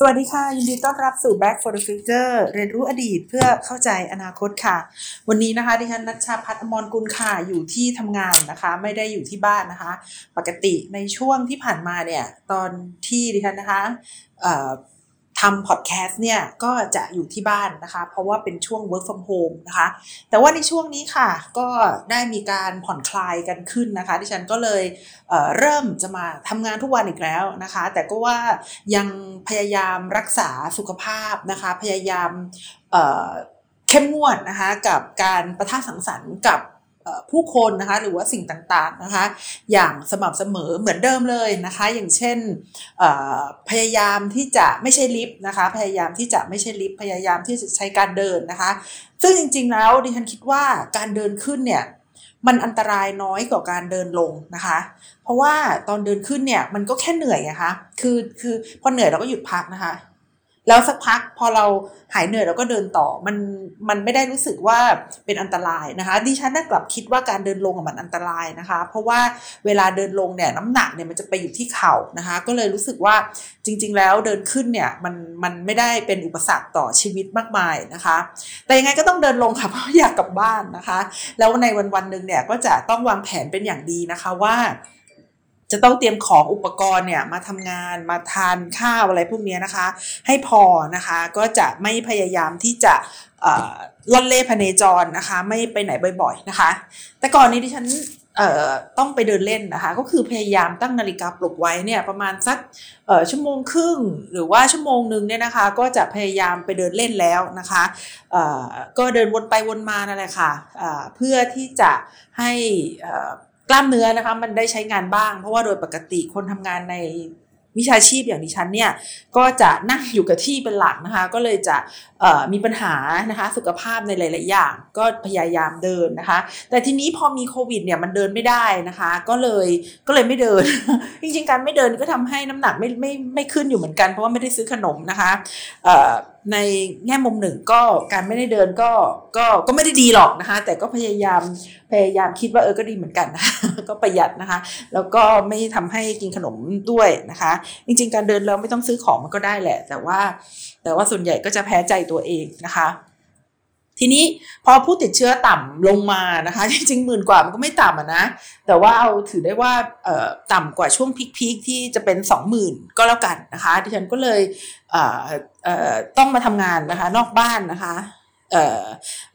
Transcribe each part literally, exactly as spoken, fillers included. สวัสดีค่ะยินดีต้อนรับสู่ Back for the Future เรียนรู้อดีตเพื่อเข้าใจอนาคตค่ะวันนี้นะคะดิฉันณัชชาภัทร อมรกุลค่ะอยู่ที่ทำงานนะคะไม่ได้อยู่ที่บ้านนะคะปกติในช่วงที่ผ่านมาเนี่ยตอนที่ดิฉันนะคะทำพอดแคสต์เนี่ยก็จะอยู่ที่บ้านนะคะเพราะว่าเป็นช่วง work from home นะคะแต่ว่าในช่วงนี้ค่ะก็ได้มีการผ่อนคลายกันขึ้นนะคะดิฉันก็เลยเอ่อเริ่มจะมาทำงานทุกวันอีกแล้วนะคะแต่ก็ว่ายังพยายามรักษาสุขภาพนะคะพยายามเอ่อเข้มงวดนะคะกับการปะทะสังสรรค์กับผู้คนนะคะหรือว่าสิ่งต่างๆนะคะอย่างสม่ำเสมอเหมือนเดิมเลยนะคะอย่างเช่นพยายามที่จะไม่ใช่ลิฟต์นะคะพยายามที่จะไม่ใช่ลิฟต์พยายามที่จะใช้การเดินนะคะซึ่งจริงๆแล้วดิฉันคิดว่าการเดินขึ้นเนี่ยมันอันตรายน้อยกว่าการเดินลงนะคะเพราะว่าตอนเดินขึ้นเนี่ยมันก็แค่เหนื่อยนะคะคือคือพอเหนื่อยเราก็หยุดพักนะคะแล้วสักพักพอเราหายเหนื่อยเราก็เดินต่อมันมันไม่ได้รู้สึกว่าเป็นอันตรายนะคะดิฉันน่ะกลับคิดว่าการเดินลงมันอันตรายนะคะเพราะว่าเวลาเดินลงเนี่ยน้ำหนักเนี่ยมันจะไปอยู่ที่เข่านะคะก็เลยรู้สึกว่าจริงๆแล้วเดินขึ้นเนี่ยมันมันไม่ได้เป็นอุปสรรคต่อชีวิตมากมายนะคะแต่ยังไงก็ต้องเดินลงค่ะเพราะอยากกลับบ้านนะคะแล้วในวันๆนึงเนี่ยก็จะต้องวางแผนเป็นอย่างดีนะคะว่าจะต้องเตรียมของอุปกรณ์เนี่ยมาทำงานมาทานข้าวอะไรพวกนี้นะคะให้พอนะคะก็จะไม่พยายามที่จะล่อนเล่พเนจรนะคะไม่ไปไหนบ่อยๆนะคะแต่ก่อนนี้ที่ฉันต้องไปเดินเล่นนะคะก็คือพยายามตั้งนาฬิกาปลุกไว้เนี่ยประมาณสักชั่วโมงครึ่งหรือว่าชั่วโมงนึงเนี่ยนะคะก็จะพยายามไปเดินเล่นแล้วนะคะก็เดินวนไปวนมานั่นแหละค่ะเพื่อที่จะให้กล้ามเนื้อนะคะมันได้ใช้งานบ้างเพราะว่าโดยปกติคนทำงานในวิชาชีพอย่างดิฉันเนี่ยก็จะนั่งอยู่กับที่เป็นหลักนะคะก็เลยจะเอ่อมีปัญหานะคะสุขภาพในหลายๆอย่างก็พยายามเดินนะคะแต่ทีนี้พอมีโควิดเนี่ยมันเดินไม่ได้นะคะก็เลยก็เลยไม่เดิน จริงๆการไม่เดินก็ทำให้น้ำหนักไม่ไม่ไม่ขึ้นอยู่เหมือนกันเพราะว่าไม่ได้ซื้อขนมนะคะเอ่อในแง่มุมหนึ่งก็การไม่ได้เดินก็ก็ก็ไม่ได้ดีหรอกนะคะแต่ก็พยายามพยายามคิดว่าเออก็ดีเหมือนกันนะ ก็ประหยัดนะคะแล้วก็ไม่ทำให้กินขนมด้วยนะคะจริงๆการเดินแล้วไม่ต้องซื้อของมันก็ได้แหละแต่ว่าแต่ว่าส่วนใหญ่ก็จะแพ้ใจตัวเองนะคะทีนี้พอผู้ติดเชื้อต่ำลงมานะคะจริงๆหมื่นกว่ามันก็ไม่ต่ำอะนะแต่ว่าเอาถือได้ว่าต่ำกว่าช่วงพีคๆที่จะเป็นสองหมื่นก็แล้วกันนะคะดิฉันก็เลยต้องมาทำงานนะคะนอกบ้านนะคะ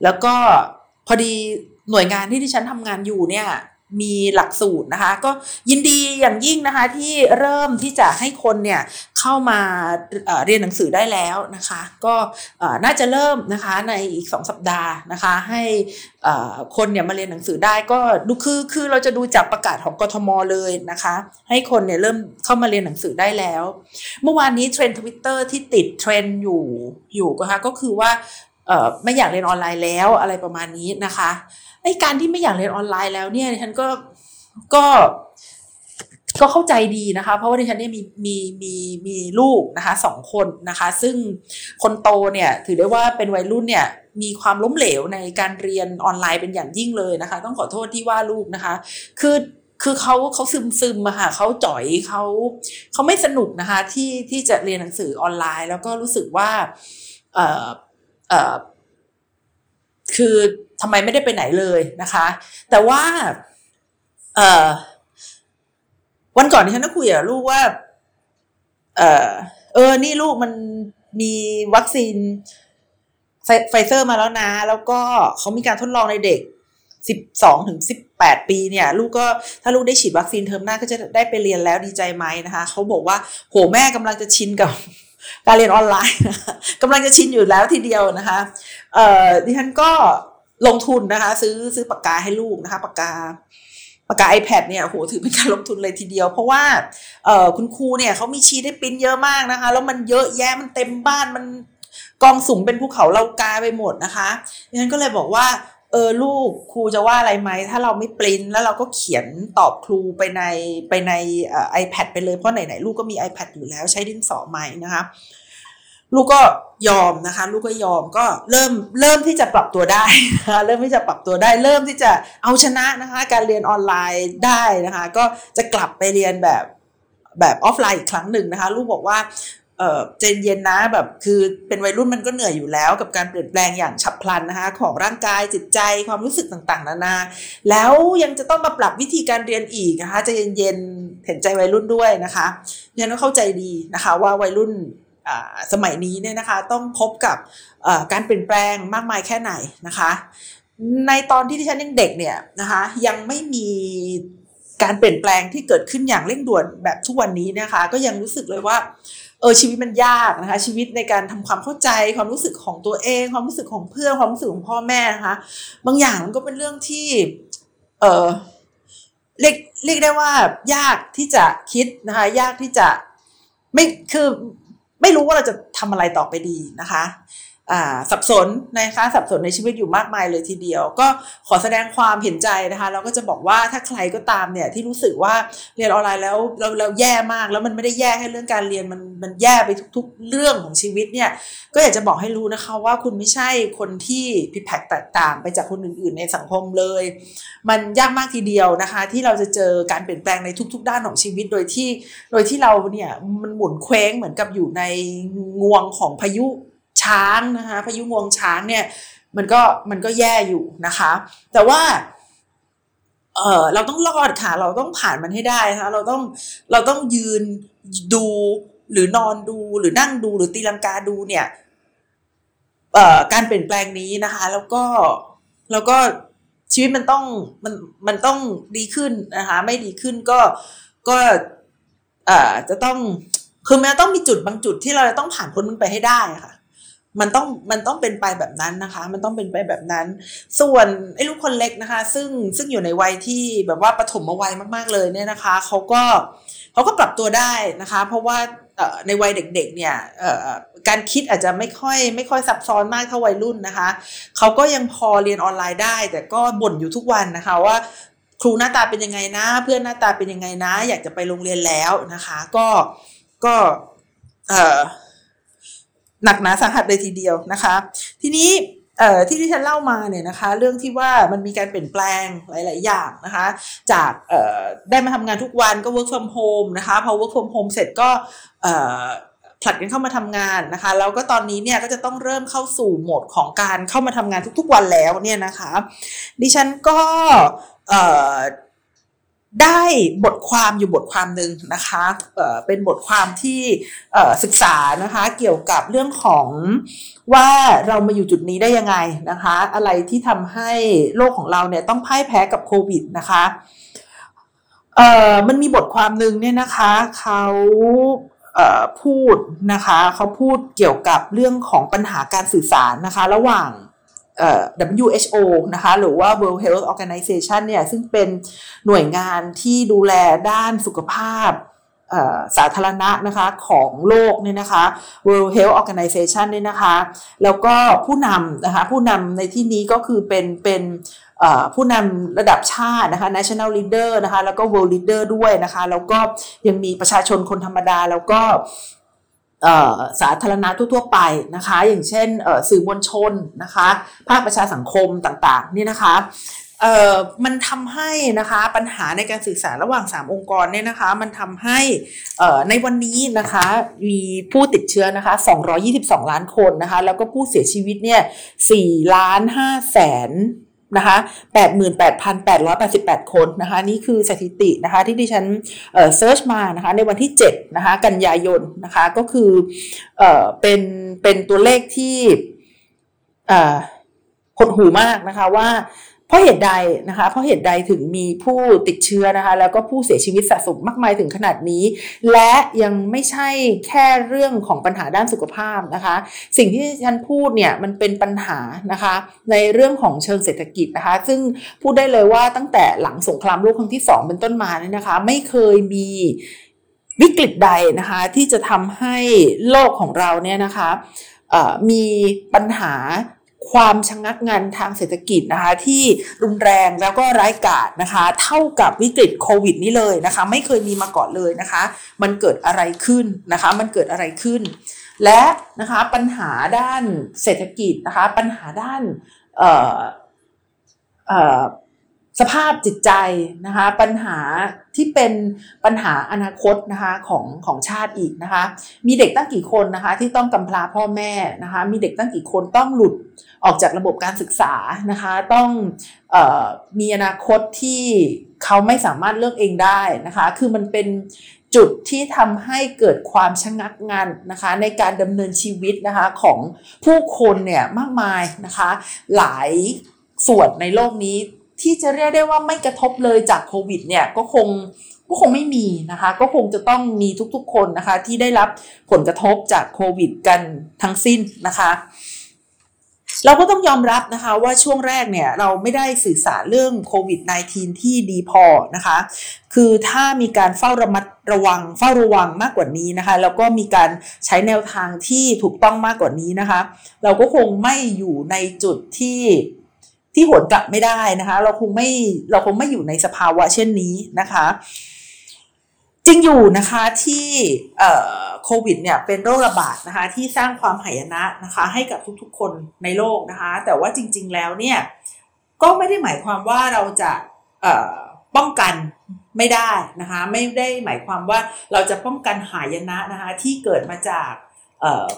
แล้วก็พอดีหน่วยงานที่ดิฉันทำงานอยู่เนี่ยมีหลักสูตรนะคะก็ยินดีอย่างยิ่งนะคะที่เริ่มที่จะให้คนเนี่ยเข้ามาเรียนหนังสือได้แล้วนะคะก็น่าจะเริ่มนะคะในอีกสองสัปดาห์นะคะให้คนเนี่ยมาเรียนหนังสือได้ก็ดูคือคือเราจะดูจากประกาศของกทมเลยนะคะให้คนเนี่ยเริ่มเข้ามาเรียนหนังสือได้แล้วเมื่อวานนี้เทรนด์ Twitter ที่ติดเทรนด์อยู่อยู่นะคะก็คือว่าไม่อยากเรียนออนไลน์แล้วอะไรประมาณนี้นะคะไอ้การที่ไม่อยากเรียนออนไลน์แล้วเนี่ยดิฉันก็ก็ก็เข้าใจดีนะคะเพราะว่าดิฉันเนี่ยมีมีมีมีลูกนะคะสองคนนะคะซึ่งคนโตเนี่ยถือได้ว่าเป็นวัยรุ่นเนี่ยมีความล้มเหลวในการเรียนออนไลน์เป็นอย่างยิ่งเลยนะคะต้องขอโทษที่ว่าลูกนะคะคือคือเขาเขาซึมซึมอะค่ะเขาจ่อยเขาเขาไม่สนุกนะคะที่ที่จะเรียนหนังสือออนไลน์แล้วก็รู้สึกว่าเอ่อเอ่อคือทำไมไม่ได้ไปไหนเลยนะคะแต่ว่าเอ่อวันก่อนที่ฉันคุยกับลูกว่าเอ่อเออนี่ลูกมันมีวัคซีนไฟเซอร์มาแล้วนะแล้วก็เขามีการทดลองในเด็กสิบสองถึงสิบแปดปีเนี่ยลูกก็ถ้าลูกได้ฉีดวัคซีนเทอมหน้าก็จะได้ไปเรียนแล้วดีใจไหมนะคะเขาบอกว่าโหแม่กำลังจะชินกับการเรียนออนไลน์กำลังจะชินอยู่แล้วทีเดียวนะคะเอ่อดิฉันก็ลงทุนนะคะซื้อซื้อปากกาให้ลูกนะคะปากกาปากกา iPad เนี่ยโหถือเป็นการลงทุนเลยทีเดียวเพราะว่าเอ่อคุณครูเนี่ยเขามีชีทให้ปริ้นเยอะมากนะคะแล้วมันเยอะแยะมันเต็มบ้านมันกองสุ่มเป็นภูเขาเหล่ากาไปหมดนะคะดิฉันก็เลยบอกว่าเออลูกครูจะว่าอะไรไหมถ้าเราไม่ปริ้นแล้วเราก็เขียนตอบครูไปในไปในเอ่อ iPad ไปเลยเพราะไหนๆลูกก็มี iPad อยู่แล้วใช้ดินสอใหม่นะคะลูกก็ยอมนะคะลูกก็ยอมก็เริ่มเริ่มที่จะปรับตัวได้นะคะเริ่มที่จะปรับตัวได้เริ่มที่จะเอาชนะนะคะการเรียนออนไลน์ได้นะคะก็จะกลับไปเรียนแบบแบบออฟไลน์อีกครั้งหนึ่งนะคะลูกบอกว่า เออใจเย็นนะแบบคือเป็นวัยรุ่นมันก็เหนื่อยอยู่แล้วกับการเปลี่ยนแปลงอย่างฉับพลันนะคะของร่างกายจิตใจความรู้สึกต่างๆนานาแล้วยังจะต้องมาปรับวิธีการเรียนอีกนะคะใจเย็นๆเห็นใจวัยรุ่นด้วยนะคะดิฉันก็เข้าใจดีนะคะว่าวัยรุ่นสมัยนี้เนี่ยนะคะต้องพบกับการเปลี่ยนแปลงมากมายแค่ไหนนะคะในตอนที่ดิฉันยังเด็กเนี่ยนะคะยังไม่มีการเปลี่ยนแปลงที่เกิดขึ้นอย่างเร่งด่วนแบบทุกวันนี้นะคะก็ยังรู้สึกเลยว่าเออชีวิตมันยากนะคะชีวิตในการทำความเข้าใจความรู้สึกของตัวเองความรู้สึกของเพื่อนความรู้สึกของพ่อแม่นะคะบางอย่างมันก็เป็นเรื่องที่เออเรียกเรียกได้ว่ายากที่จะคิดนะคะยากที่จะไม่คือไม่รู้ว่าเราจะทำอะไรต่อไปดีนะคะสับสนนะคะสับสนในชีวิตอยู่มากมายเลยทีเดียวก็ขอแสดงความเห็นใจนะคะแล้วก็จะบอกว่าถ้าใครก็ตามเนี่ยที่รู้สึกว่าเรียนออนไลน์แล้วเราเราแย่มากแล้วมันไม่ได้แย่แค่เรื่องการเรียนมันมันแย่ไปทุกๆเรื่องของชีวิตเนี่ยก็อยากจะบอกให้รู้นะคะว่าคุณไม่ใช่คนที่ผิดแผกแตกต่างไปจากคนอื่นๆในสังคมเลยมันยากมากทีเดียวนะคะที่เราจะเจอการเปลี่ยนแปลงในทุกๆด้านของชีวิตโดยที่โดยที่เราเนี่ยมันหมุนเคว้งเหมือนกับอยู่ในงวงของพายุช้างนะคะพายุงวงช้างเนี่ยมันก็มันก็แย่อยู่นะคะแต่ว่าเออเราต้องรอดค่ะเราต้องผ่านมันให้ได้นะคะเราต้องเราต้องยืนดูหรือนอนดูหรือนั่งดูหรือตีลังกาดูเนี่ยเอ่อการเปลี่ยนแปลงนี้นะคะแล้วก็แล้วก็ชีวิตมันต้องมันมันต้องดีขึ้นนะคะไม่ดีขึ้นก็ก็เอ่อจะต้องคือมันต้องมีจุดบางจุดที่เราจะต้องผ่านพ้นมันไปให้ได้ค่ะมันต้องมันต้องเป็นไปแบบนั้นนะคะมันต้องเป็นไปแบบนั้นส่วนไอ้ลูกคนเล็กนะคะซึ่งซึ่งอยู่ในวัยที่แบบว่าปฐมวัยมากๆเลยเนี่ยนะคะเขาก็เขาก็ปรับตัวได้นะคะเพราะว่าในวัยเด็กๆเนี่ยการคิดอาจจะไม่ค่อยไม่ค่อยซับซ้อนมากเท่าวัยรุ่นนะคะเขาก็ยังพอเรียนออนไลน์ได้แต่ก็บ่นอยู่ทุกวันนะคะว่าครูหน้าตาเป็นยังไงนะเพื่อนหน้าตาเป็นยังไงนะอยากจะไปโรงเรียนแล้วนะคะก็ก็หนักหนาสาหัสเลยทีเดียวนะคะทีนี้ที่ที่ฉันเล่ามาเนี่ยนะคะเรื่องที่ว่ามันมีการเปลี่ยนแปลงหลายๆอย่างนะคะจากได้มาทำงานทุกวันก็ work from home นะคะพอ work from home เสร็จก็ผลัดกันเข้ามาทำงานนะคะแล้วก็ตอนนี้เนี่ยก็จะต้องเริ่มเข้าสู่โหมดของการเข้ามาทำงานทุกๆวันแล้วเนี่ยนะคะดิฉันก็ได้บทความอยู่บทความหนึ่งนะคะเอ่อเป็นบทความที่เอ่อศึกษานะคะเกี่ยวกับเรื่องของว่าเรามาอยู่จุดนี้ได้ยังไงนะคะอะไรที่ทำให้โลกของเราเนี่ยต้องพ่ายแพ้กับโควิดนะคะเอ่อมันมีบทความหนึ่งเนี่ยนะคะเขาเอ่อพูดนะคะเขาพูดเกี่ยวกับเรื่องของปัญหาการสื่อสารนะคะระหว่างดับเบิลยู เอช โอ นะคะหรือว่า World Health Organization เนี่ยซึ่งเป็นหน่วยงานที่ดูแลด้านสุขภาพสาธารณะนะคะของโลกเนี่ยนะคะ World Health Organization เนี่ยนะคะแล้วก็ผู้นำนะคะผู้นำในที่นี้ก็คือเป็นเป็นผู้นำระดับชาตินะคะ National Leader นะคะแล้วก็ World Leader ด้วยนะคะแล้วก็ยังมีประชาชนคนธรรมดาแล้วก็สาธารณะทั่วๆไปนะคะอย่างเช่นสื่อมวลชนนะคะภาคประชาสังคมต่างๆนี่นะคะมันทำให้นะคะปัญหาในการสื่อสารระหว่างสามองค์กรเนี่ยนะคะมันทำให้ในวันนี้นะคะมีผู้ติดเชื้อนะคะสองร้อยยี่สิบสองล้านคนนะคะแล้วก็ผู้เสียชีวิตเนี่ยสี่ล้านห้าแสนนะคะ แปดหมื่นแปดพันแปดร้อยแปดสิบแปด คนนะคะนี่คือสถิตินะคะที่ดิฉันเอ่อเสิร์ชมานะคะในวันที่เจ็ดนะคะกันยายนนะคะก็คือเอ่อเป็นเป็นตัวเลขที่เอ่อหดหู่มากนะคะว่าเพราะเหตุใดนะคะเพราะเหตุใดถึงมีผู้ติดเชื้อนะคะแล้วก็ผู้เสียชีวิตสะสมมากมายถึงขนาดนี้และยังไม่ใช่แค่เรื่องของปัญหาด้านสุขภาพนะคะสิ่งที่ฉันพูดเนี่ยมันเป็นปัญหานะคะในเรื่องของเชิงเศรษฐกิจนะคะซึ่งพูดได้เลยว่าตั้งแต่หลังสงครามโลกครั้งที่สองเป็นต้นมาเนี่ยนะคะไม่เคยมีวิกฤตใดนะคะที่จะทำให้โลกของเราเนี่ยนะคะเอ่อมีปัญหาความชะงักงันทางเศรษฐกิจนะคะที่รุนแรงแล้วก็ร้ายกาจนะคะเท่ากับวิกฤตโควิดนี้เลยนะคะไม่เคยมีมาก่อนเลยนะคะมันเกิดอะไรขึ้นนะคะมันเกิดอะไรขึ้นและนะคะปัญหาด้านเศรษฐกิจนะคะปัญหาด้านเอ่อเอ่อ สภาพจิตใจนะคะปัญหาที่เป็นปัญหาอนาคตนะคะของของชาติอีกนะคะมีเด็กตั้งกี่คนนะคะที่ต้องกำพร้าพ่อแม่นะคะมีเด็กตั้งกี่คนต้องหลุดออกจากระบบการศึกษานะคะต้องเอ่อมีอนาคตที่เขาไม่สามารถเลือกเองได้นะคะคือมันเป็นจุดที่ทำให้เกิดความชะงักงันนะคะในการดำเนินชีวิตนะคะของผู้คนเนี่ยมากมายนะคะหลายส่วนในโลกนี้ที่จะเรียกได้ว่าไม่กระทบเลยจากโควิดเนี่ยก็คงก็คงไม่มีนะคะก็คงจะต้องมีทุกๆคนนะคะที่ได้รับผลกระทบจากโควิดกันทั้งสิ้นนะคะเราก็ต้องยอมรับนะคะว่าช่วงแรกเนี่ยเราไม่ได้สื่อสารเรื่องโควิด สิบเก้า ที่ดีพอนะคะคือถ้ามีการเฝ้าระมัดระวังเฝ้าระวังมากกว่านี้นะคะแล้วก็มีการใช้แนวทางที่ถูกต้องมากกว่านี้นะคะเราก็คงไม่อยู่ในจุดที่ที่หวนกลับไม่ได้นะคะเราคงไม่เราคงไม่อยู่ในสภาวะเช่นนี้นะคะจริงอยู่นะคะที่โควิดเนี่ยเป็นโรคระบาดนะคะที่สร้างความหายนะนะคะให้กับทุกๆคนในโลกนะคะแต่ว่าจริงๆแล้วเนี่ยก็ไม่ได้หมายความว่าเราจะป้องกันไม่ได้นะคะไม่ได้หมายความว่าเราจะป้องกันหายนะนะคะที่เกิดมาจาก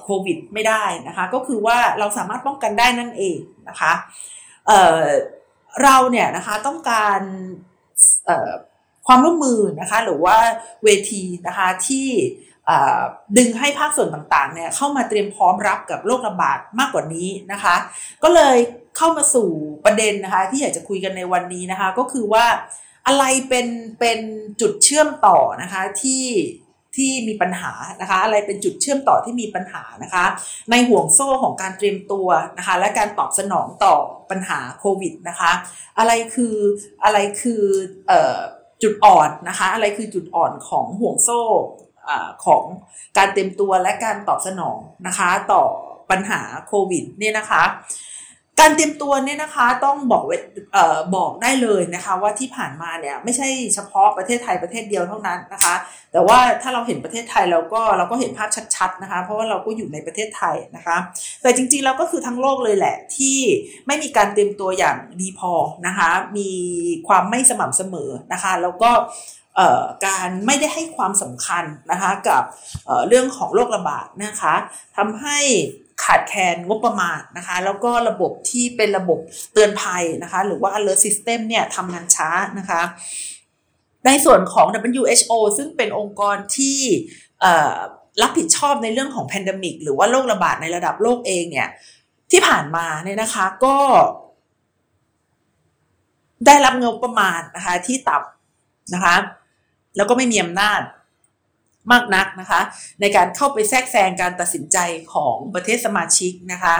โควิดไม่ได้นะคะก็คือว่าเราสามารถป้องกันได้นั่นเองนะคะเอ่อเราเนี่ยนะคะต้องการเอ่อความร่วมมือนะคะหรือว่าเวทีนะคะที่เอ่อดึงให้ภาคส่วนต่างๆเนี่ยเข้ามาเตรียมพร้อมรับกับโรคระบาดมากกว่านี้นะคะก็เลยเข้ามาสู่ประเด็นนะคะที่อยากจะคุยกันในวันนี้นะคะก็คือว่าอะไรเป็นเป็นจุดเชื่อมต่อนะคะที่ที่มีปัญหานะคะอะไรเป็นจุดเชื่อมต่อที่มีปัญหานะคะในห่วงโซ่ของการเตรียมตัวนะคะและการตอบสนองต่อปัญหาโควิดนะคะอะไรคืออะไรคือเอ่อจุดอ่อนนะคะอะไรคือจุดอ่อนของห่วงโซ่เอ่อของการเตรียมตัวและการตอบสนองนะคะต่อปัญหาโควิดเนี่ยนะคะการเตรียมตัวเนี่ยนะคะต้องบอกเอ่อบอกได้เลยนะคะว่าที่ผ่านมาเนี่ยไม่ใช่เฉพาะประเทศไทยประเทศเดียวเท่านั้นนะคะแต่ว่าถ้าเราเห็นประเทศไทยเราก็เราก็เห็นภาพชัดๆนะคะเพราะว่าเราก็อยู่ในประเทศไทยนะคะแต่จริงๆแล้วก็คือทั้งโลกเลยแหละที่ไม่มีการเตรียมตัวอย่างดีพอนะคะมีความไม่สม่ำเสมอนะคะแล้วก็เอ่อการไม่ได้ให้ความสำคัญนะคะกับเอ่อเรื่องของโรคระบาดนะคะทำให้ขาดแคลนงบประมาณนะคะแล้วก็ระบบที่เป็นระบบเตือนภัยนะคะหรือว่า alert system เนี่ยทำงานช้านะคะในส่วนของ ดับเบิลยู เอช โอ ซึ่งเป็นองค์กรที่รับผิดชอบในเรื่องของแพนเดมิกหรือว่าโรคระบาดในระดับโลกเองเนี่ยที่ผ่านมาเนี่ยนะคะก็ได้รับงบประมาณนะคะที่ต่ำนะคะแล้วก็ไม่มีอำนาจมากนักนะคะในการเข้าไปแทรกแซงการตัดสินใจของประเทศสมาชิกนะคะ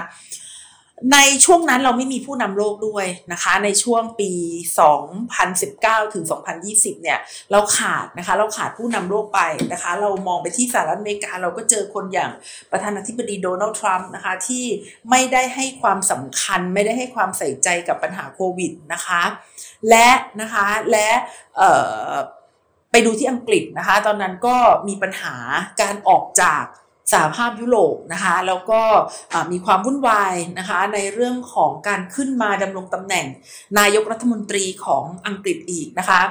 ในช่วงนั้นเราไม่มีผู้นำโลกด้วยนะคะในช่วงปีสองพันสิบเก้าถึงสองพันยี่สิบเนี่ยเราขาดนะคะเราขาดผู้นำโลกไปนะคะเรามองไปที่สหรัฐอเมริกาเราก็เจอคนอย่างประธานาธิบดีโดนัลด์ทรัมป์นะคะที่ไม่ได้ให้ความสำคัญไม่ได้ให้ความใส่ใจกับปัญหาโควิดนะคะและนะคะและเอ่อไปดูที่อังกฤษนะคะตอนนั้นก็มีปัญหาการออกจากสหภาพยุโรปนะคะแล้วก็มีความวุ่นวายนะคะในเรื่องของการขึ้นมาดำรงตำแหน่งนายกรัฐมนตรีของอังกฤษอีกนะคะ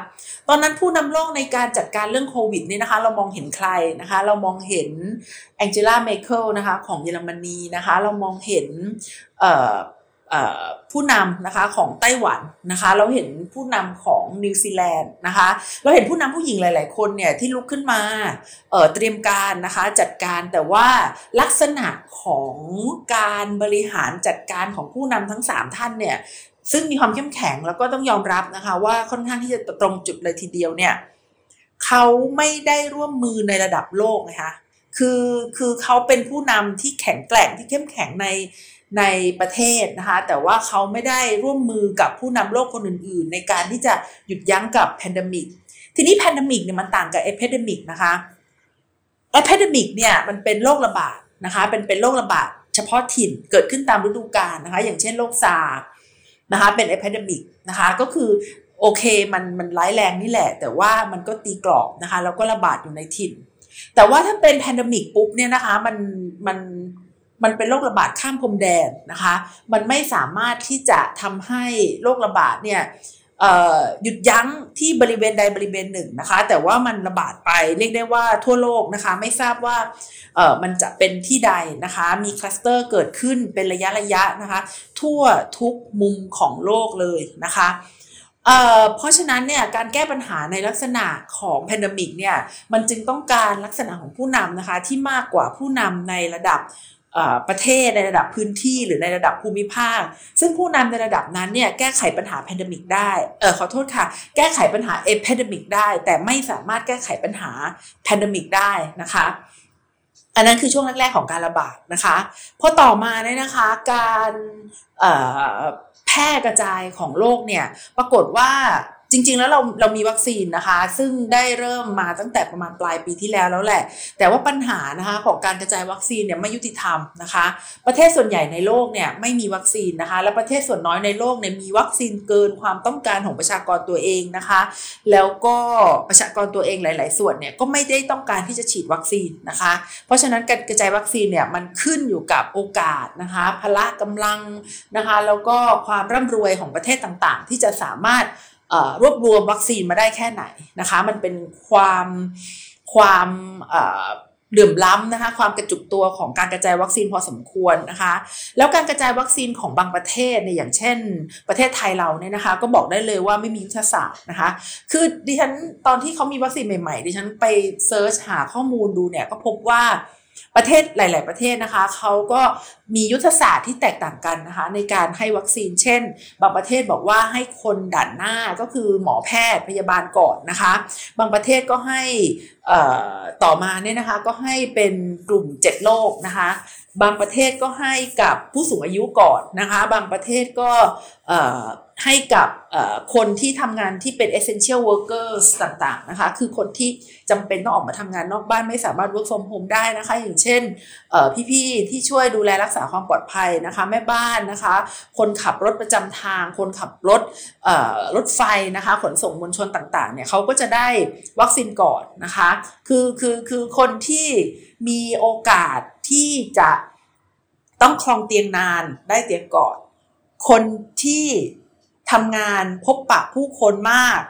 ตอนนั้นผู้นำโลกในการจัดการเรื่องโควิดนี่นะคะเรามองเห็นใครนะคะเรามองเห็นแองเจล่าเมเคิลนะคะของเยอรมนีนะคะเรามองเห็นเอ่อผู้นำนะคะของไต้หวันนะคะเราเห็นผู้นำของนิวซีแลนด์นะคะเราเห็นผู้นำผู้หญิงหลายๆคนเนี่ยที่ลุกขึ้นมา เอ่อ เตรียมการนะคะจัดการแต่ว่าลักษณะของการบริหารจัดการของผู้นำทั้งสามท่านเนี่ยซึ่งมีความเข้มแข็งแล้วก็ต้องยอมรับนะคะว่าค่อนข้างที่จะตรงจุดเลยทีเดียวเนี่ยเขาไม่ได้ร่วมมือในระดับโลกนะคะคือคือเขาเป็นผู้นำที่แข็งแกร่งที่เข้มแข็งในในประเทศนะคะแต่ว่าเขาไม่ได้ร่วมมือกับผู้นำโลกคนอื่นๆในการที่จะหยุดยั้งกับแพนเดมิกทีนี้แพนเดมิกเนี่ยมันต่างกับเอพิเดมิกนะคะเอพิเดมิกเนี่ยมันเป็นโรคระบาดนะคะเป็นเป็นโรคระบาดเฉพาะถิ่นเกิดขึ้นตามฤดูกาลนะคะอย่างเช่นโรคซาร์นะคะเป็นเอพิเดมิกนะคะก็คือโอเคมันมันร้ายแรงนี่แหละแต่ว่ามันก็ตีกรอบนะคะแล้วก็ระบาดอยู่ในถิ่นแต่ว่าถ้าเป็นแพนเดมิกปุ๊บเนี่ยนะคะมันมันมันเป็นโรคระบาดข้ามพรมแดนนะคะมันไม่สามารถที่จะทำให้โรคระบาดเนี่ย หยุดยั้งที่บริเวณใดบริเวณหนึ่งนะคะแต่ว่ามันระบาดไปเรียกได้ว่าทั่วโลกนะคะไม่ทราบว่ามันจะเป็นที่ใดนะคะมีคลัสเตอร์เกิดขึ้นเป็นระยะระยะนะคะทั่วทุกมุมของโลกเลยนะคะเอ่อเพราะฉะนั้นเนี่ยการแก้ปัญหาในลักษณะของแพนเดมิกเนี่ยมันจึงต้องการลักษณะของผู้นำนะคะที่มากกว่าผู้นำในระดับประเทศในระดับพื้นที่หรือในระดับภูมิภาคซึ่งผู้นำในระดับนั้นเนี่ยแก้ไขปัญหาแพนเดมิกได้เออขอโทษค่ะแก้ไขปัญหาเอพิเดมิกได้แต่ไม่สามารถแก้ไขปัญหาแพนเดมิกได้นะคะอันนั้นคือช่วงแรกๆของการระบาดนะคะพอต่อมาเนี่ยนะคะการแพร่กระจายของโรคเนี่ยปรากฏว่าจริงๆแล้วเราเรามีวัคซีนนะคะซึ่งได้เริ่มมาตั้งแต่ประมาณปลายปีที่แล้วแล้วแหละแต่ว่าปัญหานะคะของการกระจายวัคซีนเนี่ยไม่ยุติธรรมนะคะประเทศส่วนใหญ่ในโลกเนี่ยไม่มีวัคซีนนะคะและประเทศส่วนน้อยในโลกเนี่ยมีวัคซีนเกินความต้องการของประชากรตัวเองนะคะแล้วก็ประชากรตัวเองหลายๆส่วนเนี่ยก็ไม่ได้ต้องการที่จะฉีดวัคซีนนะคะเพราะฉะนั้นการกระจายวัคซีนเนี่ยมันขึ้นอยู่กับโอกาสนะคะพละกำลังนะคะแล้วก็ความร่ำรวยของประเทศต่างๆที่จะสามารถรวบรวมวัคซีนมาได้แค่ไหนนะคะมันเป็นความความเหลื่อมล้ำนะคะความกระจุกตัวของการกระจายวัคซีนพอสมควรนะคะแล้วการกระจายวัคซีนของบางประเทศเนี่ยอย่างเช่นประเทศไทยเราเนี่ยนะคะก็บอกได้เลยว่าไม่มียุทธศาสตร์นะคะคือดิฉันตอนที่เขามีวัคซีนใหม่ๆดิฉันไปเซิร์ชหาข้อมูลดูเนี่ยก็พบว่าประเทศหลายๆประเทศนะคะเขาก็มียุทธศาสตร์ที่แตกต่างกันนะคะในการให้วัคซีนเช่นบางประเทศบอกว่าให้คนด่านหน้าก็คือหมอแพทย์พยาบาลก่อนนะคะบางประเทศก็ให้ต่อมาเนี่ยนะคะก็ให้เป็นกลุ่มเจ็ดโรคนะคะบางประเทศก็ให้กับผู้สูงอายุก่อนนะคะบางประเทศก็ให้กับคนที่ทำงานที่เป็น essential workers ต่างๆนะคะคือคนที่จำเป็นต้องออกมาทำงานนอกบ้านไม่สามารถ work from home ได้นะคะอย่างเช่นพี่ๆที่ช่วยดูแลรักษาความปลอดภัยนะคะแม่บ้านนะคะคนขับรถประจำทางคนขับรถรถไฟนะคะขนส่งมวลชนต่างๆเนี่ยเขาก็จะได้วัคซีนก่อนนะคะคือคือคือคนที่มีโอกาสที่จะต้องครองเตียงนานได้เตียงก่อนคนที่ทำงานพบปะผู้คนมาก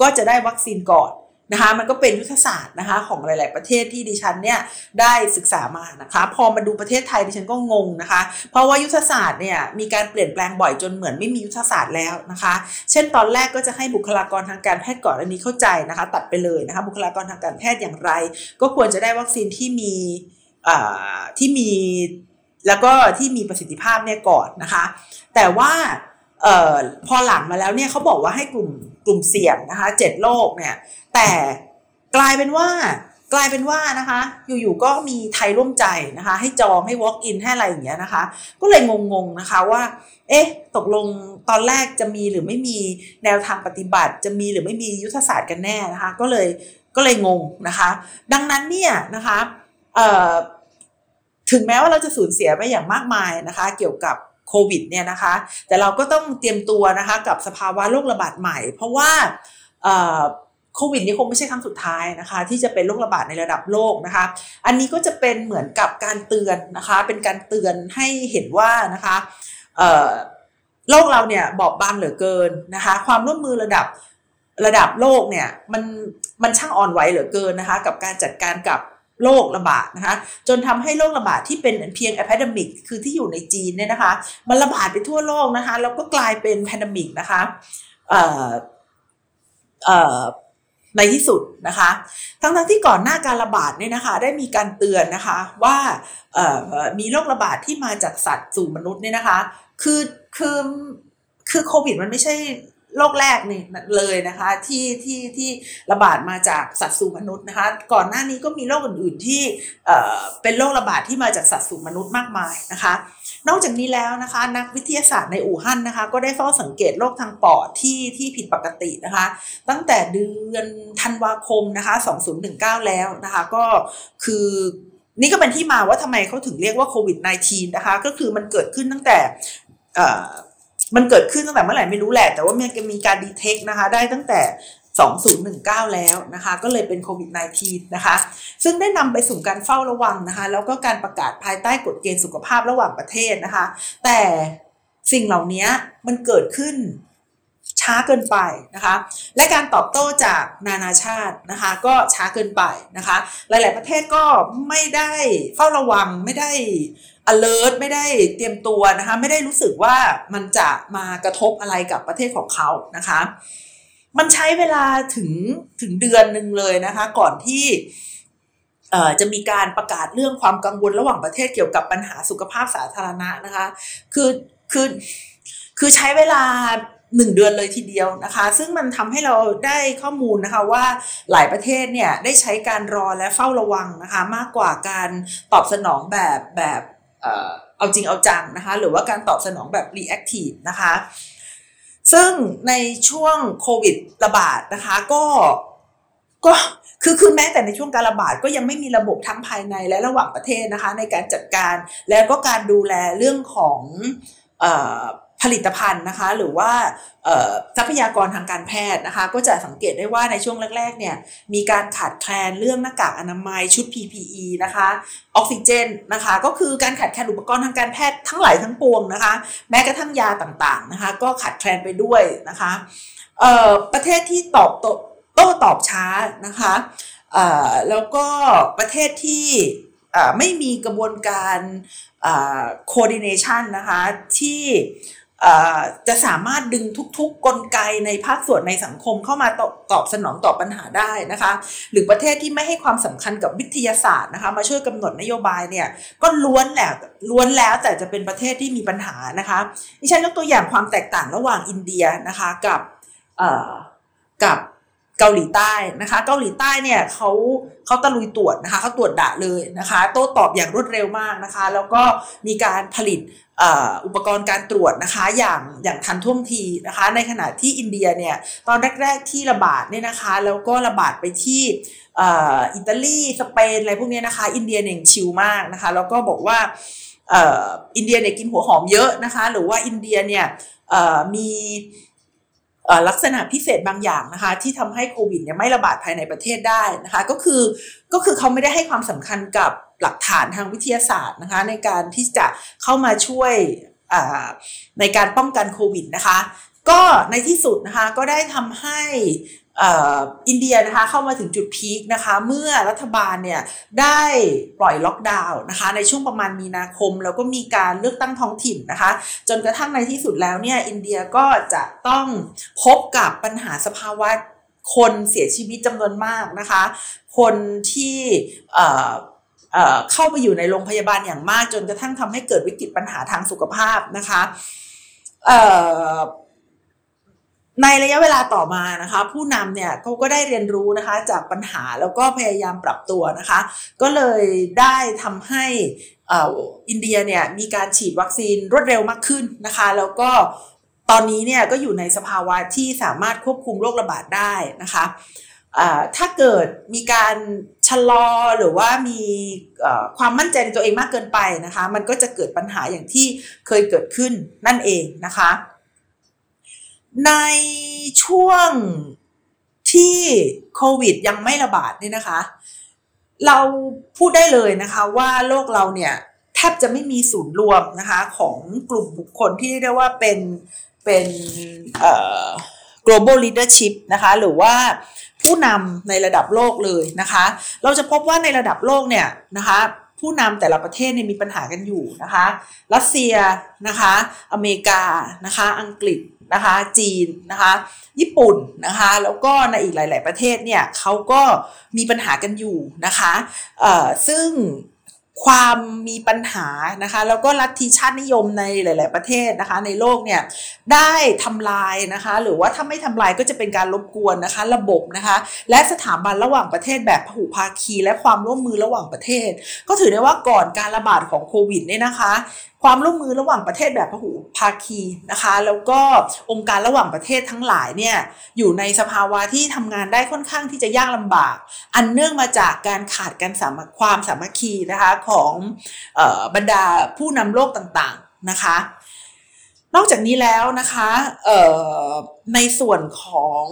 ก็จะได้วัคซีนก่อนนะคะมันก็เป็นยุทธศาสตร์นะคะของหลายๆประเทศที่ดิฉันเนี่ยได้ศึกษามานะคะพอมาดูประเทศไทยดิฉันก็งงนะคะเพราะว่ายุทธศาสตร์เนี่ยมีการเปลี่ยนแปลงบ่อยจนเหมือนไม่มียุทธศาสตร์แล้วนะคะเช่นตอนแรกก็จะให้บุคลากรทางการแพทย์ก่อนอันนี้เข้าใจนะคะตัดไปเลยนะคะบุคลากรทางการแพทย์อย่างไรก็ควรจะได้วัคซีนที่มีอ่าที่มีแล้วก็ที่มีประสิทธิภาพเนี่ยก่อนนะคะแต่ว่าเอ่อพอหลังมาแล้วเนี่ยเขาบอกว่าให้กลุ่มกลุ่มเสี่ยงนะคะเจ็ดโรคเนี่ยแต่กลายเป็นว่ากลายเป็นว่านะคะอยู่ๆก็มีไทยร่วมใจนะคะให้จองให้ walk in ให้อะไรอย่างเงี้ยนะคะก็เลยงงๆนะคะว่าเอ๊ะตกลงตอนแรกจะมีหรือไม่มีแนวทางปฏิบัติจะมีหรือไม่มียุทธศาสตร์กันแน่นะคะก็เลยก็เลยงงนะคะดังนั้นเนี่ยนะคะเอ่อถึงแม้ว่าเราจะสูญเสียไปอย่างมากมายนะคะเกี่ยวกับโควิดเนี่ยนะคะแต่เราก็ต้องเตรียมตัวนะคะกับสภาวะโรคระบาดใหม่เพราะว่าโควิดนี่คงไม่ใช่ครั้งสุดท้ายนะคะที่จะเป็นโรคระบาดในระดับโลกนะคะอันนี้ก็จะเป็นเหมือนกับการเตือนนะคะเป็นการเตือนให้เห็นว่านะคะโลกเราเนี่ยบอบบางเหลือเกินนะคะความร่วมมือระดับระดับโลกเนี่ยมันมันช่างอ่อนไหวเหลือเกินนะคะกับการจัดการกับโรคระบาดนะคะจนทำให้โรคระบาดที่เป็นเพียง epidemic คือที่อยู่ในจีนเนี่ยนะคะมันระบาดไปทั่วโลกนะคะแล้วก็กลายเป็น pandemic นะคะเอ่อเอ่อในที่สุดนะคะทั้งๆ ท, ที่ก่อนหน้าการระบาดเนี่ยนะคะได้มีการเตือนนะคะว่าเอ่อมีโรคระบาดที่มาจากสัตว์สู่มนุษย์เนี่ยนะคะคือคือคือโควิดมันไม่ใช่โรคแรกนี่เลยนะคะที่ที่ที่ระบาดมาจากสัตว์สู่มนุษย์นะคะก่อนหน้านี้ก็มีโรคอื่นๆที่เอ่อเป็นโรคระบาดที่มาจากสัตว์สู่มนุษย์มากมายนะคะนอกจากนี้แล้วนะคะนักวิทยาศาสตร์ในอู่ฮั่นนะคะก็ได้เฝ้าสังเกตโรคทางปอดที่ที่ผิดปกตินะคะตั้งแต่เดือนธันวาคมนะคะสองพันสิบเก้าแล้วนะคะก็คือนี่ก็เป็นที่มาว่าทำไมเขาถึงเรียกว่าโควิดสิบเก้า นะคะก็คือมันเกิดขึ้นตั้งแต่เอ่อมันเกิดขึ้นตั้งแต่เมื่อไหร่ไม่รู้แหละแต่ว่ามันมีการดีเทคนะคะได้ตั้งแต่สองพันสิบเก้าแล้วนะคะก็เลยเป็นโควิดสิบเก้า นะคะซึ่งได้นำไปสู่การเฝ้าระวังนะคะแล้วก็การประกาศภายใต้กฎเกณฑ์สุขภาพระหว่างประเทศนะคะแต่สิ่งเหล่านี้มันเกิดขึ้น ช้าเกินไปนะคะและการตอบโต้จากนานาชาตินะคะก็ช้าเกินไปนะคะหลายๆประเทศก็ไม่ได้เฝ้าระวังไม่ได้ alert ไม่ได้เตรียมตัวนะคะไม่ได้รู้สึกว่ามันจะมากระทบอะไรกับประเทศของเขานะคะมันใช้เวลาถึงถึงเดือนนึงเลยนะคะก่อนที่จะมีการประกาศเรื่องความกังวลระหว่างประเทศเกี่ยวกับปัญหาสุขภาพสาธารณะนะคะคือคือคือใช้เวลาหนึ่งเดือนเลยทีเดียวนะคะซึ่งมันทำให้เราได้ข้อมูลนะคะว่าหลายประเทศเนี่ยได้ใช้การรอและเฝ้าระวังนะคะมากกว่าการตอบสนองแบบแบบเอ่อเอาจริงเอาจังนะคะหรือว่าการตอบสนองแบบ reactive นะคะซึ่งในช่วงโควิดระบาดนะคะก็ก็คือคือแม้แต่ในช่วงการระบาดก็ยังไม่มีระบบทั้งภายในและระหว่างประเทศนะคะในการจัดการและก็การดูแลเรื่องของเอ่อผลิตภัณฑ์นะคะหรือว่าทรัพยากรทางการแพทย์นะคะก็จะสังเกตได้ว่าในช่วงแรกๆเนี่ยมีการขาดแคลนเรื่องหน้ากากอนามัยชุด พี พี อี นะคะออกซิเจนนะคะก็คือการขาดแคลนอุปกรณ์ทางการแพทย์ทั้งหลายทั้งปวงนะคะแม้กระทั่งยาต่างๆนะคะก็ขาดแคลนไปด้วยนะคะประเทศที่ตอบโต้ตอบช้านะคะแล้วก็ประเทศที่ไม่มีกระบวนการ coordination นะคะที่จะสามารถดึงทุกๆกลไกในภาคส่วนในสังคมเข้ามาตอบสนองต่อปัญหาได้นะคะหรือประเทศที่ไม่ให้ความสำคัญกับวิทยาศาสตร์นะคะมาช่วยกำหนดนโยบายเนี่ยก็ล้วนแหละล้วนแล้วแต่จะเป็นประเทศที่มีปัญหานะคะดิฉันยกตัวอย่างความแตกต่างระหว่างอินเดียนะคะกับกับเกาหลีใต้นะคะเกาหลีใต้เนี่ยเขาเขาตะลุยตรวจนะคะเขาตรวจด่าเลยนะคะโต้ตอบอย่างรวดเร็วมากนะคะแล้วก็มีการผลิตอุปกรณ์การตรวจนะคะอย่างอย่างทันท่วงทีนะคะในขณะที่อินเดียเนี่ยตอนแรกๆที่ระบาดเนี่ยนะคะแล้วก็ระบาดไปที่อิตาลีสเปนอะไรพวกนี้นะคะอินเดียเนี่ยชิลมากนะคะแล้วก็บอกว่าอินเดียเนี่ยกินหัวหอมเยอะนะคะหรือว่าอินเดียเนี่ยมีลักษณะพิเศษบางอย่างนะคะที่ทำให้โควิดเนี่ยไม่ระบาดภายในประเทศได้นะคะก็คือก็คือเขาไม่ได้ให้ความสำคัญกับหลักฐานทางวิทยาศาสตร์นะคะในการที่จะเข้ามาช่วยในการป้องกันโควิดนะคะก็ในที่สุดนะคะก็ได้ทำให้อินเดียนะคะเข้ามาถึงจุดพีคนะคะเมื่อรัฐบาลเนี่ยได้ปล่อยล็อกดาวน์นะคะในช่วงประมาณมีนาคมแล้วก็มีการเลือกตั้งท้องถิ่นนะคะจนกระทั่งในที่สุดแล้วเนี่ยอินเดียก็จะต้องพบกับปัญหาสภาวะคนเสียชีวิตจำนวนมากนะคะคนที่เอ่อเข้าไปอยู่ในโรงพยาบาลอย่างมากจนกระทั่งทำให้เกิดวิกฤตปัญหาทางสุขภาพนะคะเอ่อในระยะเวลาต่อมานะคะผู้นำเนี่ยเขาก็ได้เรียนรู้นะคะจากปัญหาแล้วก็พยายามปรับตัวนะคะก็เลยได้ทำให้อินเดียเนี่ยมีการฉีดวัคซีนรวดเร็วมากขึ้นนะคะแล้วก็ตอนนี้เนี่ยก็อยู่ในสภาวะที่สามารถควบคุมโรคระบาดได้นะคะถ้าเกิดมีการชะลอหรือว่ามีความมั่นใจในตัวเองมากเกินไปนะคะมันก็จะเกิดปัญหาอย่างที่เคยเกิดขึ้นนั่นเองนะคะในช่วงที่โควิดยังไม่ระบาดเนี่ยนะคะเราพูดได้เลยนะคะว่าโลกเราเนี่ยแทบจะไม่มีศูนย์รวมนะคะของกลุ่มบุคคลที่เรียกว่าเป็นเป็นเอ่อ global leadership นะคะหรือว่าผู้นำในระดับโลกเลยนะคะเราจะพบว่าในระดับโลกเนี่ยนะคะผู้นำแต่ละประเทศเนี่ยมีปัญหากันอยู่นะคะรัสเซียนะคะอเมริกานะคะอังกฤษนะคะจีนนะคะญี่ปุ่นนะคะแล้วก็ในอีกหลายๆประเทศเนี่ยเขาก็มีปัญหากันอยู่นะคะเอ่อซึ่งความมีปัญหานะคะแล้วก็ลัทธิชาตินิยมในหลายๆประเทศนะคะในโลกเนี่ยได้ทำลายนะคะหรือว่าถ้าไม่ทำลายก็จะเป็นการรบกวนนะคะระบบนะคะและสถาบันระหว่างประเทศแบบพหุภาคีและความร่วมมือระหว่างประเทศก็ถือได้ว่าก่อนการระบาดของโควิดเนี่ยนะคะความร่วมมือระหว่างประเทศแบบพหุภาคีนะคะแล้วก็องค์การระหว่างประเทศทั้งหลายเนี่ยอยู่ในสภาวะที่ทำงานได้ค่อนข้างที่จะยากลำบากอันเนื่องมาจากการขาดการสามัคคีความสามัคคีนะคะของเอ่อบรรดาผู้นำโลกต่างๆนะคะนอกจากนี้แล้วนะคะเอ่อในส่วนของ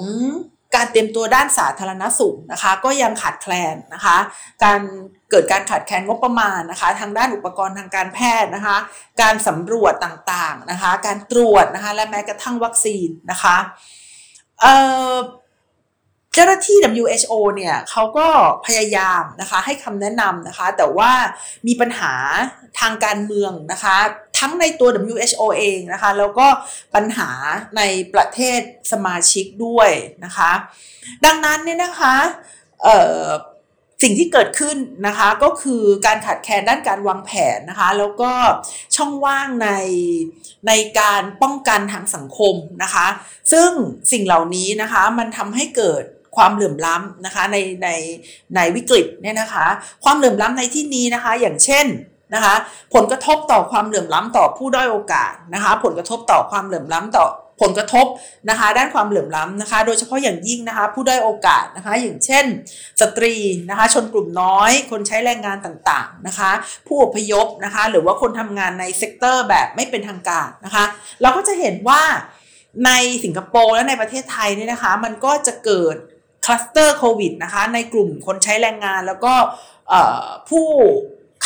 การเตรียมตัวด้านสาธารณสุขนะคะก็ยังขาดแคลนนะคะการเกิดการขาดแคลนงบประมาณนะคะทางด้านอุปกรณ์ทางการแพทย์นะคะการสำรวจต่างๆนะคะการตรวจนะคะและแม้กระทั่งวัคซีนนะคะ เอ่อเจ้าหน้าที่ ดับเบิลยู เอช โอ เนี่ยเขาก็พยายามนะคะให้คำแนะนำนะคะแต่ว่ามีปัญหาทางการเมืองนะคะทั้งในตัว ดับเบิลยู เอช โอ เองนะคะแล้วก็ปัญหาในประเทศสมาชิกด้วยนะคะดังนั้นเนี่ยนะคะเอ่อสิ่งที่เกิดขึ้นนะคะก็คือการขาดแคลนด้านการวางแผนนะคะแล้วก็ช่องว่างในในการป้องกันทางสังคมนะคะซึ่งสิ่งเหล่านี้นะคะมันทำให้เกิดความเหลื่อมล้ำนะคะในในในวิกฤตเนี่ยนะคะความเหลื่อมล้ำในที่นี้นะคะอย่างเช่นนะคะผลกระทบต่อความเหลื่อมล้ำต่อผู้ด้อยโอกาสนะคะผลกระทบต่อความเหลื่อมล้ำต่อผลกระทบนะคะด้านความเหลื่อมล้ำนะคะโดยเฉพาะอย่างยิ่งนะคะผู้ด้อยโอกาสนะคะอย่างเช่นสตรีนะคะชนกลุ่มน้อยคนใช้แรงงานต่างๆนะคะผู้อพยพนะคะหรือว่าคนทำงานในเซกเตอร์แบบไม่เป็นทางการนะคะเราก็จะเห็นว่าในสิงคโปร์และในประเทศไทยเนี่ยนะคะมันก็จะเกิดคลัสเตอร์โควิดนะคะในกลุ่มคนใช้แรงงานแล้วก็ผู้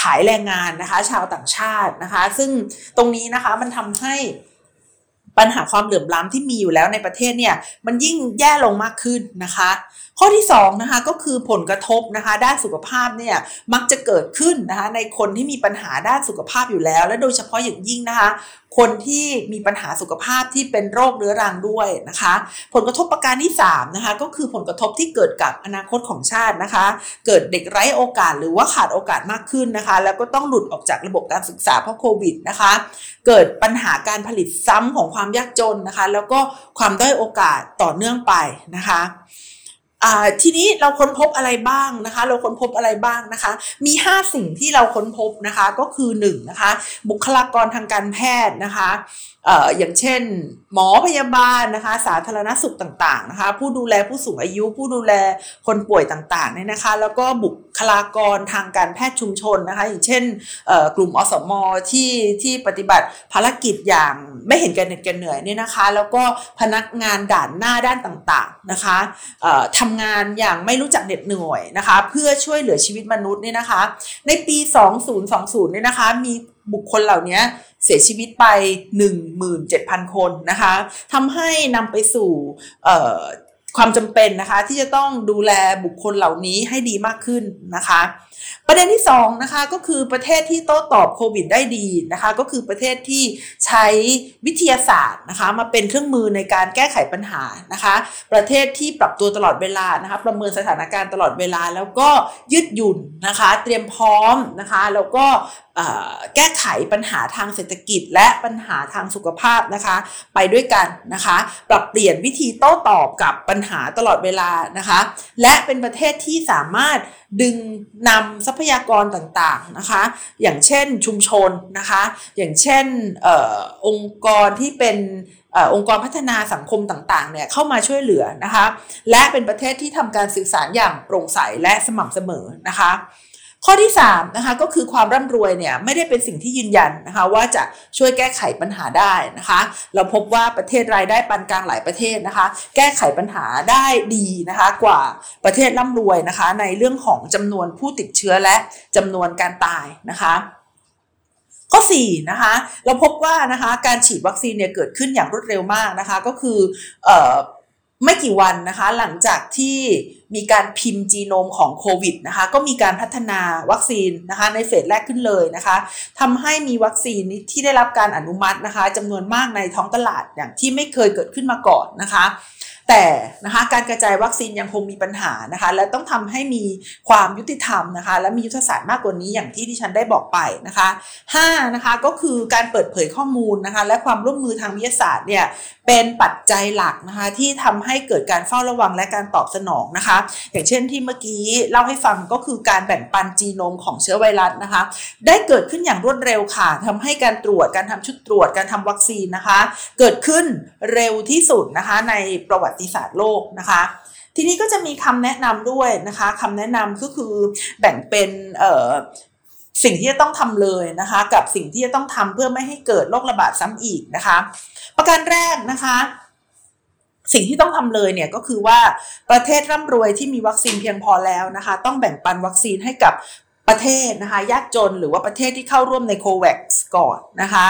ขายแรงงานนะคะชาวต่างชาตินะคะซึ่งตรงนี้นะคะมันทำให้ปัญหาความเหลื่อมล้ำที่มีอยู่แล้วในประเทศเนี่ยมันยิ่งแย่ลงมากขึ้นนะคะข้อที่สองนะคะก็คือผลกระทบนะคะด้านสุขภาพเนี่ยมักจะเกิดขึ้นนะคะในคนที่มีปัญหาด้านสุขภาพอยู่แล้วและโดยเฉพาะอย่างยิ่งนะคะคนที่มีปัญหาสุขภาพที่เป็นโรคเรื้อรังด้วยนะคะผลกระทบประการที่สามนะคะก็คือผลกระทบที่เกิดกับอนาคตของชาตินะคะเกิดเด็กไร้โอกาสหรือว่าขาดโอกาสมากขึ้นนะคะแล้วก็ต้องหลุดออกจากระบบการศึกษาเพราะโควิดนะคะเกิดปัญหาการผลิตซ้ำของความยากจนนะคะแล้วก็ความด้อยโอกาสต่อเนื่องไปนะคะทีนี้เราค้นพบอะไรบ้างนะคะเราค้นพบอะไรบ้างนะคะมีห้าสิ่งที่เราค้นพบนะคะก็คือหนึ่งนะคะบุคลากรทางการแพทย์นะคะเอ่ออย่างเช่นหมอพยาบาลนะคะสาธารณสุขต่างๆนะคะผู้ดูแลผู้สูงอายุผู้ดูแลคนป่วยต่างๆเนี่ยนะคะแล้วก็บุคลากรทางการแพทย์ชุมชนนะคะอย่างเช่นเอ่อกลุ่มอสมที่ที่ปฏิบัติภารกิจอย่างไม่เห็นแก่เหน็ดแก่เหนื่อยเนี่ยนะคะแล้วก็พนักงานด่านหน้าด้านต่างๆนะคะเอ่อทำงานอย่างไม่รู้จักเหน็ดเหนื่อยนะคะเพื่อช่วยเหลือชีวิตมนุษย์เนี่ยนะคะในปีสองพันยี่สิบเนี่ยนะคะมีบุคคลเหล่านี้เสียชีวิตไป หนึ่งหมื่นเจ็ดพัน คนนะคะทำให้นำไปสู่ความจำเป็นนะคะที่จะต้องดูแลบุคคลเหล่านี้ให้ดีมากขึ้นนะคะประเด็นที่สองนะคะก็คือประเทศที่โต้ตอบโควิดได้ดีนะคะก็คือประเทศที่ใช้วิทยาศาสตร์นะคะมาเป็นเครื่องมือในการแก้ไขปัญหานะคะประเทศที่ปรับตัวตลอดเวลานะคะประเมินสถานการณ์ตลอดเวลาแล้วก็ยืดหยุ่นนะคะเตรียมพร้อมนะคะแล้วก็แก้ไขปัญหาทางเศรษฐกิจและปัญหาทางสุขภาพนะคะไปด้วยกันนะคะปรับเปลี่ยนวิธีโต้ตอบกับปัญหาตลอดเวลานะคะและเป็นประเทศที่สามารถดึงนำทรัพยากรต่างๆนะคะอย่างเช่นชุมชนนะคะอย่างเช่น อ, องค์กรที่เป็นอ, องค์กรพัฒนาสังคมต่างๆเนี่ยเข้ามาช่วยเหลือนะคะและเป็นประเทศที่ทำการสื่อสารอย่างโปร่งใสและสม่ำเสมอนะคะข้อที่สามนะคะก็คือความร่ำรวยเนี่ยไม่ได้เป็นสิ่งที่ยืนยันนะคะว่าจะช่วยแก้ไขปัญหาได้นะคะเราพบว่าประเทศรายได้ปานกลางหลายประเทศนะคะแก้ไขปัญหาได้ดีนะคะกว่าประเทศร่ำรวยนะคะในเรื่องของจำนวนผู้ติดเชื้อและจำนวนการตายนะคะข้อสี่นะคะเราพบว่านะคะการฉีดวัคซีนเนี่ยเกิดขึ้นอย่างรวดเร็วมากนะคะก็คือเอ่อไม่กี่วันนะคะหลังจากที่มีการพิมพ์จีโนมของโควิดนะคะก็มีการพัฒนาวัคซีนนะคะในเฟสแรกขึ้นเลยนะคะทำให้มีวัคซีนที่ได้รับการอนุมัตินะคะจำนวนมากในท้องตลาดอย่างที่ไม่เคยเกิดขึ้นมาก่อนนะคะแต่นะคะการกระจายวัคซีนยังคงมีปัญหานะคะและต้องทำให้มีความยุติธรรมนะคะและมียุทธศาสตร์มากกว่านี้อย่างที่ดิฉันได้บอกไปนะคะห้านะคะก็คือการเปิดเผยข้อมูลนะคะและความร่วมมือทางวิทยาศาสตร์เนี่ยเป็นปัจจัยหลักนะคะที่ทำให้เกิดการเฝ้าระวังและการตอบสนองนะคะอย่างเช่นที่เมื่อกี้เล่าให้ฟังก็คือการแบ่งปันจีโนมของเชื้อไวรัสนะคะได้เกิดขึ้นอย่างรวดเร็วค่ะทำให้การตรวจการทำชุดตรวจการทำวัคซีนนะคะเกิดขึ้นเร็วที่สุดนะคะในประวัติศาสตร์โลกนะคะทีนี้ก็จะมีคำแนะนำด้วยนะคะคำแนะนำก็คือแบ่งเป็นเอ่อสิ่งที่จะต้องทำเลยนะคะกับสิ่งที่จะต้องทำเพื่อไม่ให้เกิดโรคระบาดซ้ำอีกนะคะประการแรกนะคะสิ่งที่ต้องทำเลยเนี่ยก็คือว่าประเทศร่ำรวยที่มีวัคซีนเพียงพอแล้วนะคะต้องแบ่งปันวัคซีนให้กับประเทศนะคะยากจนหรือว่าประเทศที่เข้าร่วมในโคแว็กซ์ก่อนนะคะ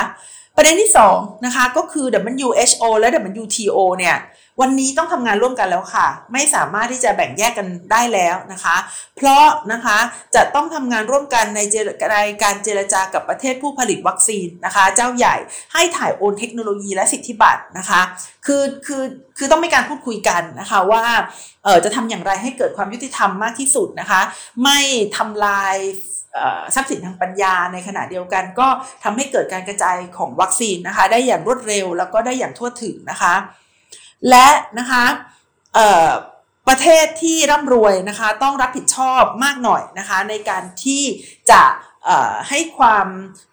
ประเด็นที่สองนะคะก็คือ ดับเบิลยู เอช โอ และ ดับเบิลยู ที โอ เนี่ย วันนี้ต้องทำงานร่วมกันแล้วค่ะไม่สามารถที่จะแบ่งแยกกันได้แล้วนะคะเพราะนะคะจะต้องทำงานร่วมกันในการเจรจากับประเทศผู้ผลิตวัคซีนนะคะเจ้าใหญ่ให้ถ่ายโอนเทคโนโลยีและสิทธิบัตรนะคะคือคือคือต้องมีการพูดคุยกันนะคะว่าเอ่อจะทำอย่างไรให้เกิดความยุติธรรมมากที่สุดนะคะไม่ทำลายทรัพย์สินทางปัญญาในขณะเดียวกันก็ทำให้เกิดการกระจายของวัคซีนนะคะได้อย่างรวดเร็วแล้วก็ได้อย่างทั่วถึงนะคะและนะคะประเทศที่ร่ำรวยนะคะต้องรับผิดชอบมากหน่อยนะคะในการที่จะให้ความ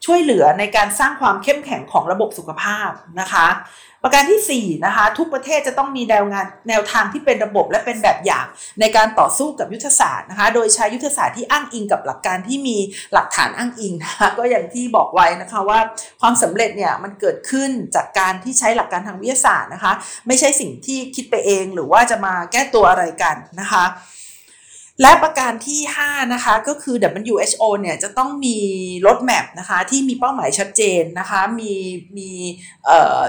ช่วยเหลือในการสร้างความเข้มแข็งของระบบสุขภาพนะคะประการที่สี่นะคะทุกประเทศจะต้องมีแนวงานแนวทางที่เป็นระบบและเป็นแบบอย่างในการต่อสู้กับยุทธศาสตร์นะคะโดยใช้ยุทธศาสตร์ที่อ้างอิงกับหลักการที่มีหลักฐานอ้างอิงนะคะก็อย่างที่บอกไว้นะคะว่าความสำเร็จเนี่ยมันเกิดขึ้นจากการที่ใช้หลักการทางวิทยาศาสตร์นะคะไม่ใช่สิ่งที่คิดไปเองหรือว่าจะมาแก้ตัวอะไรกันนะคะและประการที่ห้านะคะก็คือ ดับเบิลยู เอช โอ เนี่ยจะต้องมี road map นะคะที่มีเป้าหมายชัดเจนนะคะมีมีเอ่อ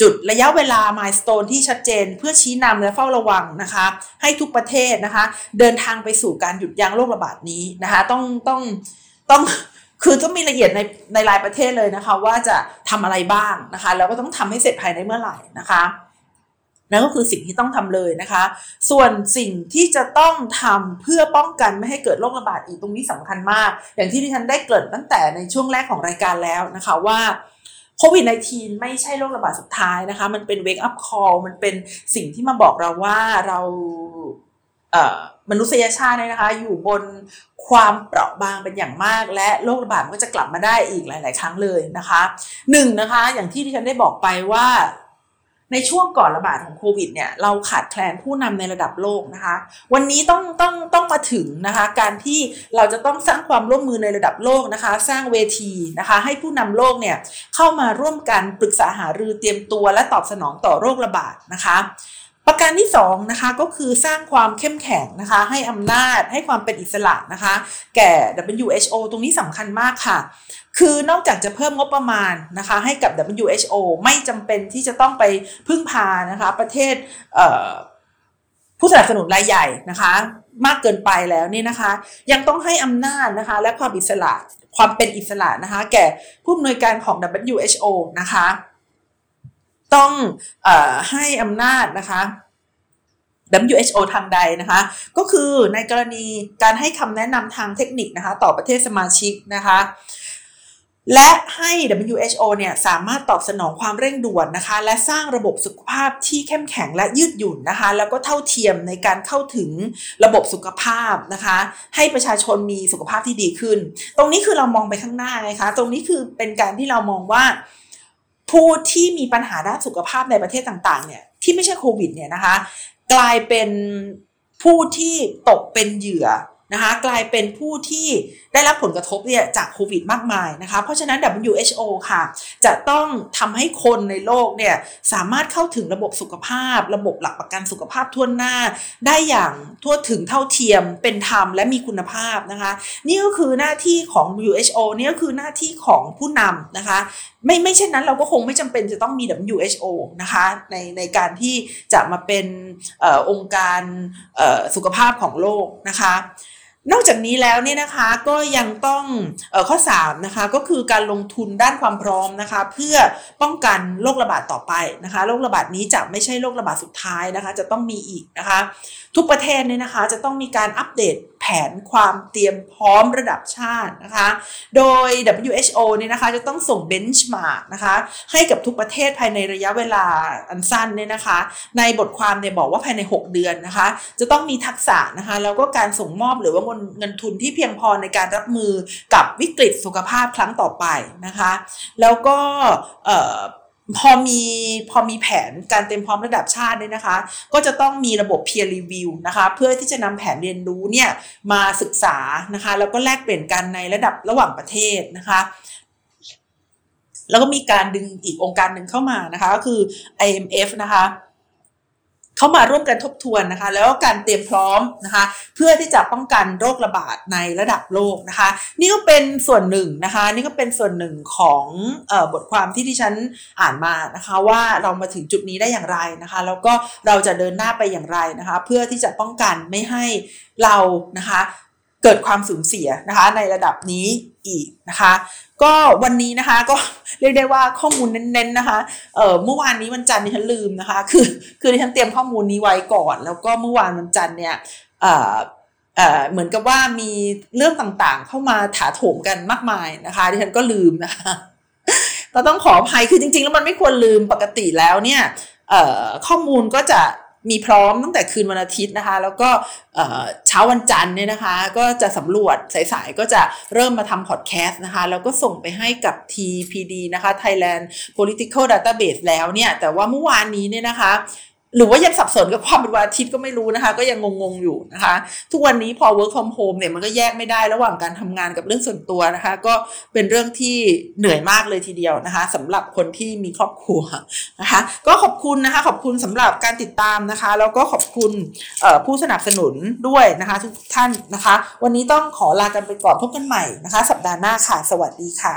จุดระยะเวลา milestone ที่ชัดเจนเพื่อชี้นำและเฝ้าระวังนะคะให้ทุกประเทศนะคะเดินทางไปสู่การหยุดยั้งโรคระบาดนี้นะคะต้องต้องต้องคือต้องมีละเอียดในในรายประเทศเลยนะคะว่าจะทำอะไรบ้างนะคะแล้วก็ต้องทำให้เสร็จภายในเมื่อไหร่นะคะนั่นก็คือสิ่งที่ต้องทำเลยนะคะส่วนสิ่งที่จะต้องทำเพื่อป้องกันไม่ให้เกิดโรคระบาดอีกตรงนี้สำคัญมากอย่างที่ดิฉันได้เกริ่นตั้งแต่ในช่วงแรกของรายการแล้วนะคะว่าโควิดสิบเก้า ไม่ใช่โรคระบาดสุดท้ายนะคะมันเป็น wake up call มันเป็นสิ่งที่มาบอกเราว่าเรามนุษยชาตินะคะอยู่บนความเปราะบางเป็นอย่างมากและโรคระบาดก็จะกลับมาได้อีกหลายๆครั้งเลยนะคะหนึ่งนะคะอย่างที่ดิฉันได้บอกไปว่าในช่วงก่อนระบาดของโควิดเนี่ยเราขาดแคลนผู้นำในระดับโลกนะคะวันนี้ต้องต้องต้องมาถึงนะคะการที่เราจะต้องสร้างความร่วมมือในระดับโลกนะคะสร้างเวทีนะคะให้ผู้นำโลกเนี่ยเข้ามาร่วมกันปรึกษาหารือเตรียมตัวและตอบสนองต่อโรคระบาดนะคะประการที่สองนะคะก็คือสร้างความเข้มแข็งนะคะให้อำนาจให้ความเป็นอิสระนะคะแก่ ดับเบิลยู เอช โอ ตรงนี้สำคัญมากค่ะคือนอกจากจะเพิ่มงบประมาณนะคะให้กับ ดับเบิลยู เอช โอ ไม่จำเป็นที่จะต้องไปพึ่งพานะคะประเทศผู้สนับสนุนรายใหญ่นะคะมากเกินไปแล้วนี่นะคะยังต้องให้อำนาจนะคะและความอิสระความเป็นอิสระนะคะแก่ผู้อำนวยการของ ดับเบิลยู เอช โอ นะคะต้องเอ่อให้อำนาจนะคะ ดับเบิลยู เอช โอ ทางใดนะคะก็คือในกรณีการให้คำแนะนำทางเทคนิคนะคะต่อประเทศสมาชิกนะคะและให้ ดับเบิลยู เอช โอ เนี่ยสามารถตอบสนองความเร่งด่วนนะคะและสร้างระบบสุขภาพที่เข้มแข็งและยืดหยุ่นนะคะแล้วก็เท่าเทียมในการเข้าถึงระบบสุขภาพนะคะให้ประชาชนมีสุขภาพที่ดีขึ้นตรงนี้คือเรามองไปข้างหน้าไงคะตรงนี้คือเป็นการที่เรามองว่าผู้ที่มีปัญหาด้านสุขภาพในประเทศต่างๆเนี่ยที่ไม่ใช่โควิดเนี่ยนะคะกลายเป็นผู้ที่ตกเป็นเหยื่อนะคะกลายเป็นผู้ที่ได้รับผลกระทบเนี่ยจากโควิดมากมายนะคะเพราะฉะนั้น ดับเบิลยู เอช โอ ค่ะจะต้องทำให้คนในโลกเนี่ยสามารถเข้าถึงระบบสุขภาพระบบหลักประกันสุขภาพทั่วหน้าได้อย่างทั่วถึงเท่าเทียมเป็นธรรมและมีคุณภาพนะคะนี่ก็คือหน้าที่ของ ดับเบิลยู เอช โอ นี่ก็คือหน้าที่ของผู้นำนะคะไม่ไม่เช่นนั้นเราก็คงไม่จำเป็นจะต้องมี ดับเบิลยู เอช โอ นะคะในในการที่จะมาเป็นเอ่อองค์การเอ่อสุขภาพของโลกนะคะนอกจากนี้แล้วเนี่ยนะคะก็ยังต้องเอ่อข้อสามนะคะก็คือการลงทุนด้านความพร้อมนะคะเพื่อป้องกันโรคระบาดต่อไปนะคะโรคระบาดนี้จะไม่ใช่โรคระบาดสุดท้ายนะคะจะต้องมีอีกนะคะทุกประเทศเนี่ยนะคะจะต้องมีการอัปเดตแผนความเตรียมพร้อมระดับชาตินะคะโดย ดับเบิลยู เอช โอ เนี่ยนะคะจะต้องส่งเบนช์มาร์กนะคะให้กับทุกประเทศภายในระยะเวลาอันสั้นเนี่ยนะคะในบทความเนี่ยบอกว่าภายในหกเดือนนะคะจะต้องมีทักษะนะคะแล้วก็การส่งมอบหรือว่าเงินทุนที่เพียงพอในการรับมือกับวิกฤตสุขภาพครั้งต่อไปนะคะแล้วก็เอ่อพอมีพอมีแผนการเตรียมพร้อมระดับชาติเนี่ยนะคะก็จะต้องมีระบบ peer review นะคะเพื่อที่จะนำแผนเรียนรู้เนี่ยมาศึกษานะคะแล้วก็แลกเปลี่ยนกันในระดับระหว่างประเทศนะคะแล้วก็มีการดึงอีกองค์การหนึ่งเข้ามานะคะก็คือ ไอ เอ็ม เอฟ นะคะ เข้ามาร่วมกันทบทวนนะคะแล้วก็การเตรียมพร้อมนะคะเพื่อที่จะป้องกันโรคระบาดในระดับโลกนะคะนี่ก็เป็นส่วนหนึ่งนะคะนี่ก็เป็นส่วนหนึ่งของเอ่อบทความที่ที่ฉันอ่านมานะคะว่าเรามาถึงจุดนี้ได้อย่างไรนะคะแล้วก็เราจะเดินหน้าไปอย่างไรนะคะเพื่อที่จะป้องกันไม่ให้เรานะคะเกิดความสูญเสียนะคะในระดับนี้อีกนะคะก็วันนี้นะคะก็เรียกได้ว่าข้อมูลเน้นๆนะคะเอ่อเมื่อวานนี้วันจันทร์ดิฉันลืมนะคะคือคือดิฉันเตรียมข้อมูลนี้ไว้ก่อนแล้วก็เมื่อวานวันจันทร์เนี่ยเอ่อเอ่อเหมือนกับว่ามีเรื่องต่างๆเข้ามาถาโถมกันมากมายนะคะดิฉันก็ลืมนะคะเราต้องขออภัยคือจริงๆแล้วมันไม่ควรลืมปกติแล้วเนี่ยเอ่อข้อมูลก็จะมีพร้อมตั้งแต่คืนวันอาทิตย์นะคะแล้วก็เช้าวันจันทร์เนี่ยนะคะก็จะสำรวจสายๆก็จะเริ่มมาทำพอดแคสต์นะคะแล้วก็ส่งไปให้กับ ที พี ดี นะคะ Thailand Political Database แล้วเนี่ยแต่ว่าเมื่อวานนี้เนี่ยนะคะหรือว่ายังสับสนกับความเป็นวันอาทิตย์ก็ไม่รู้นะคะก็ยังงงๆอยู่นะคะทุกวันนี้พอ work from home เนี่ยมันก็แยกไม่ได้ระหว่างการทำงานกับเรื่องส่วนตัวนะคะก็เป็นเรื่องที่เหนื่อยมากเลยทีเดียวนะคะสำหรับคนที่มีครอบครัวนะคะก็ขอบคุณนะคะขอบคุณสำหรับการติดตามนะคะแล้วก็ขอบคุณผู้สนับสนุนด้วยนะคะทุกท่านนะคะวันนี้ต้องขอลากันไปก่อนพบกันใหม่นะคะสัปดาห์หน้าค่ะสวัสดีค่ะ